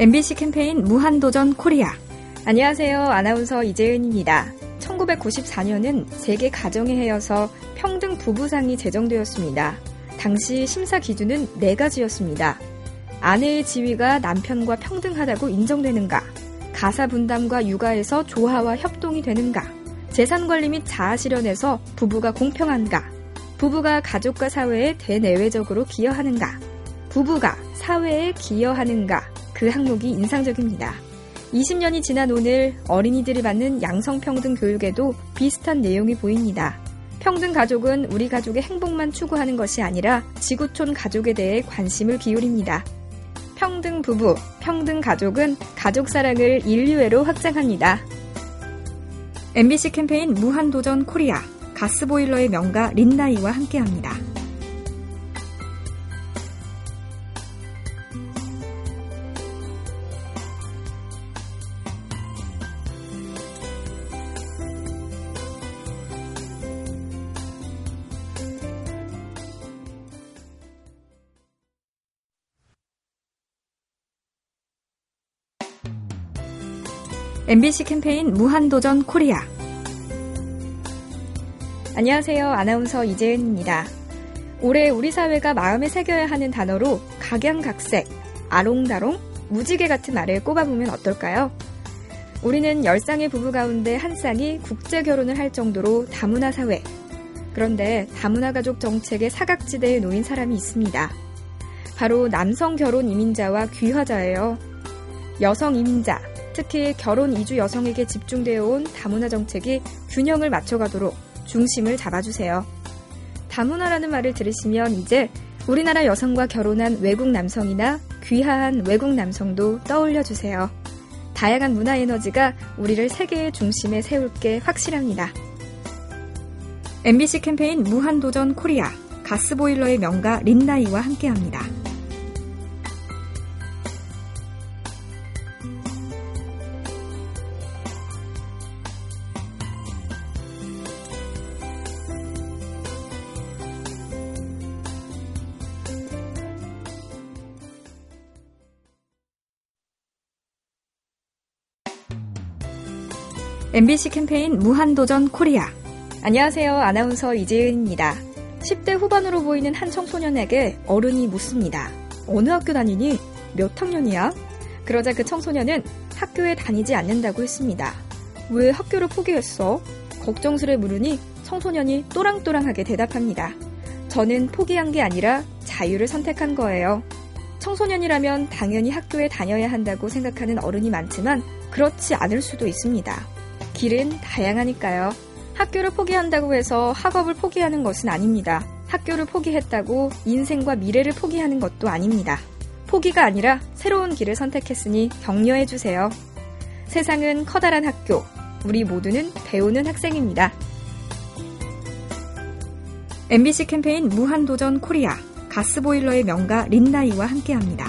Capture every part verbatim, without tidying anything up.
엠비씨 캠페인 무한도전 코리아. 안녕하세요. 아나운서 이재은입니다. 천구백구십사 년은 세계 가정의 해여서 평등 부부상이 제정되었습니다. 당시 심사 기준은 네 가지였습니다. 아내의 지위가 남편과 평등하다고 인정되는가, 가사 분담과 육아에서 조화와 협동이 되는가, 재산관리 및 자아 실현에서 부부가 공평한가, 부부가 가족과 사회에 대내외적으로 기여하는가, 부부가 사회에 기여하는가, 그 항목이 인상적입니다. 이십 년이 지난 오늘 어린이들이 받는 양성평등 교육에도 비슷한 내용이 보입니다. 평등 가족은 우리 가족의 행복만 추구하는 것이 아니라 지구촌 가족에 대해 관심을 기울입니다. 평등 부부, 평등 가족은 가족 사랑을 인류애로 확장합니다. 엠비씨 캠페인 무한도전 코리아, 가스보일러의 명가 린나이와 함께합니다. 엠비씨 캠페인 무한도전 코리아. 안녕하세요. 아나운서 이재은입니다. 올해 우리 사회가 마음에 새겨야 하는 단어로 각양각색, 아롱다롱, 무지개 같은 말을 꼽아보면 어떨까요? 우리는 열 쌍의 부부 가운데 한 쌍이 국제결혼을 할 정도로 다문화 사회. 그런데 다문화 가족 정책의 사각지대에 놓인 사람이 있습니다. 바로 남성 결혼 이민자와 귀화자예요. 여성 이민자, 특히 결혼 이주 여성에게 집중되어 온 다문화 정책이 균형을 맞춰가도록 중심을 잡아주세요. 다문화라는 말을 들으시면 이제 우리나라 여성과 결혼한 외국 남성이나 귀화한 외국 남성도 떠올려주세요. 다양한 문화 에너지가 우리를 세계의 중심에 세울 게 확실합니다. 엠비씨 캠페인 무한도전 코리아, 가스보일러의 명가 린나이와 함께합니다. 엠비씨 캠페인 무한도전 코리아. 안녕하세요. 아나운서 이재은입니다. 십 대 후반으로 보이는 한 청소년에게 어른이 묻습니다. 어느 학교 다니니? 몇 학년이야? 그러자 그 청소년은 학교에 다니지 않는다고 했습니다. 왜 학교를 포기했어? 걱정스레 물으니 청소년이 또랑또랑하게 대답합니다. 저는 포기한 게 아니라 자유를 선택한 거예요. 청소년이라면 당연히 학교에 다녀야 한다고 생각하는 어른이 많지만 그렇지 않을 수도 있습니다. 길은 다양하니까요. 학교를 포기한다고 해서 학업을 포기하는 것은 아닙니다. 학교를 포기했다고 인생과 미래를 포기하는 것도 아닙니다. 포기가 아니라 새로운 길을 선택했으니 격려해주세요. 세상은 커다란 학교, 우리 모두는 배우는 학생입니다. 엠비씨 캠페인 무한도전 코리아, 가스보일러의 명가 린나이와 함께합니다.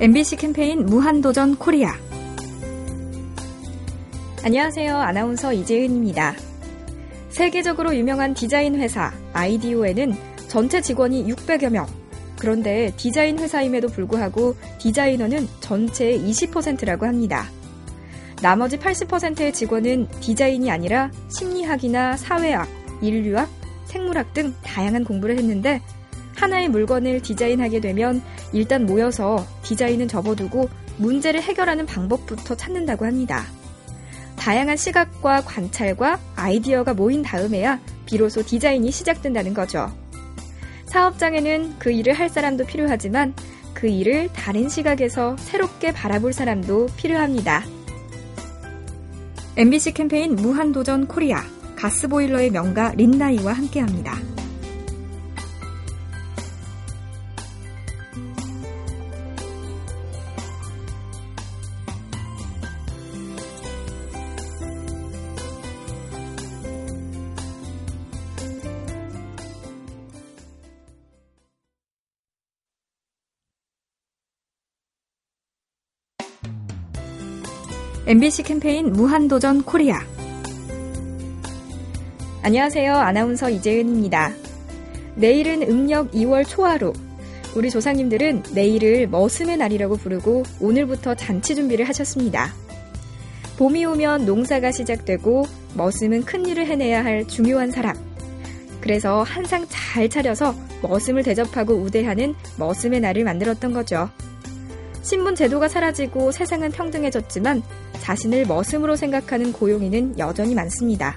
엠비씨 캠페인 무한도전 코리아. 안녕하세요. 아나운서 이재은입니다. 세계적으로 유명한 디자인 회사 아이디오에는 전체 직원이 육백여 명. 그런데 디자인 회사임에도 불구하고 디자이너는 전체의 이십 퍼센트라고 합니다. 나머지 팔십 퍼센트의 직원은 디자인이 아니라 심리학이나 사회학, 인류학, 생물학 등 다양한 공부를 했는데 하나의 물건을 디자인하게 되면 일단 모여서 디자인은 접어두고 문제를 해결하는 방법부터 찾는다고 합니다. 다양한 시각과 관찰과 아이디어가 모인 다음에야 비로소 디자인이 시작된다는 거죠. 사업장에는 그 일을 할 사람도 필요하지만 그 일을 다른 시각에서 새롭게 바라볼 사람도 필요합니다. 엠비씨 캠페인 무한도전 코리아, 가스보일러의 명가 린나이와 함께합니다. 엠비씨 캠페인 무한도전 코리아. 안녕하세요. 아나운서 이재은입니다. 내일은 음력 이월 초하루. 우리 조상님들은 내일을 머슴의 날이라고 부르고 오늘부터 잔치 준비를 하셨습니다. 봄이 오면 농사가 시작되고 머슴은 큰일을 해내야 할 중요한 사람. 그래서 한상 잘 차려서 머슴을 대접하고 우대하는 머슴의 날을 만들었던 거죠. 신분 제도가 사라지고 세상은 평등해졌지만 자신을 머슴으로 생각하는 고용인은 여전히 많습니다.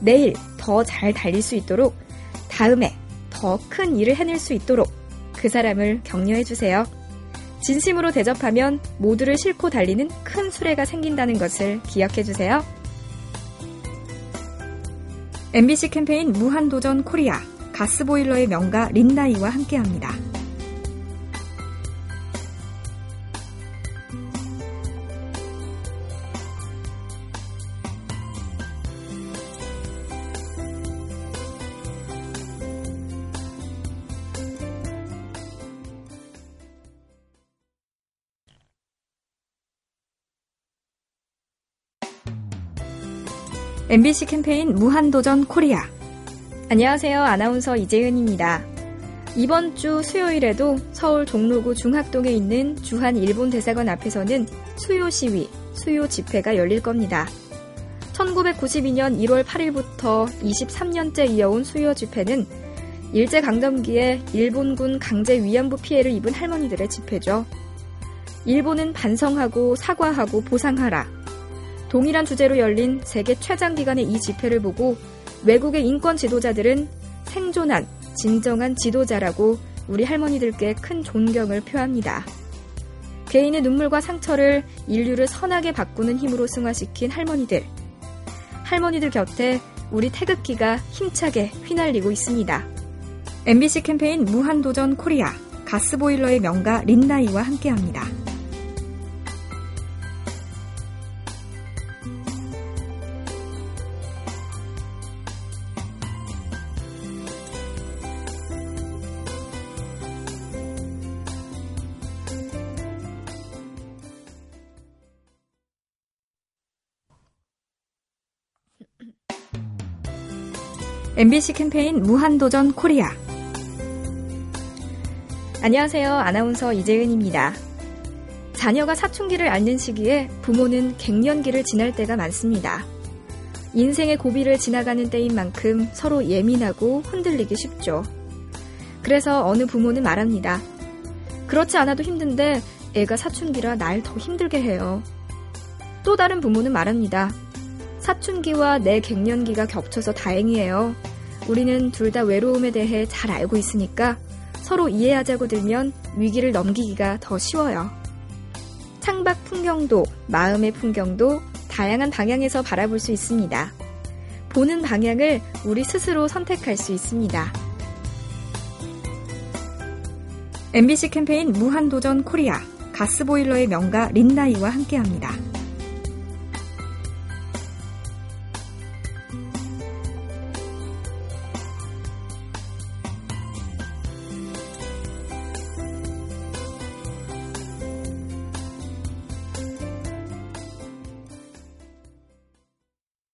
내일 더 잘 달릴 수 있도록, 다음에 더 큰 일을 해낼 수 있도록 그 사람을 격려해주세요. 진심으로 대접하면 모두를 싣고 달리는 큰 수레가 생긴다는 것을 기억해주세요. 엠비씨 캠페인 무한도전 코리아, 가스보일러의 명가 린나이와 함께합니다. 엠비씨 캠페인 무한도전 코리아. 안녕하세요. 아나운서 이재은입니다. 이번 주 수요일에도 서울 종로구 중학동에 있는 주한 일본 대사관 앞에서는 수요 시위, 수요 집회가 열릴 겁니다. 천구백구십이 년 일월 팔 일부터 이십삼 년째 이어온 수요 집회는 일제강점기에 일본군 강제 위안부 피해를 입은 할머니들의 집회죠. 일본은 반성하고 사과하고 보상하라. 동일한 주제로 열린 세계 최장기간의 이 집회를 보고 외국의 인권 지도자들은 생존한 진정한 지도자라고 우리 할머니들께 큰 존경을 표합니다. 개인의 눈물과 상처를 인류를 선하게 바꾸는 힘으로 승화시킨 할머니들. 할머니들 곁에 우리 태극기가 힘차게 휘날리고 있습니다. 엠비씨 캠페인 무한도전 코리아, 가스보일러의 명가 린나이와 함께합니다. 엠비씨 캠페인 무한도전 코리아. 안녕하세요. 아나운서 이재은입니다. 자녀가 사춘기를 앓는 시기에 부모는 갱년기를 지날 때가 많습니다. 인생의 고비를 지나가는 때인 만큼 서로 예민하고 흔들리기 쉽죠. 그래서 어느 부모는 말합니다. 그렇지 않아도 힘든데 애가 사춘기라 날 더 힘들게 해요. 또 다른 부모는 말합니다. 사춘기와 내 갱년기가 겹쳐서 다행이에요. 우리는 둘 다 외로움에 대해 잘 알고 있으니까 서로 이해하자고 들면 위기를 넘기기가 더 쉬워요. 창밖 풍경도 마음의 풍경도 다양한 방향에서 바라볼 수 있습니다. 보는 방향을 우리 스스로 선택할 수 있습니다. 엠비씨 캠페인 무한도전 코리아, 가스보일러의 명가 린나이와 함께합니다.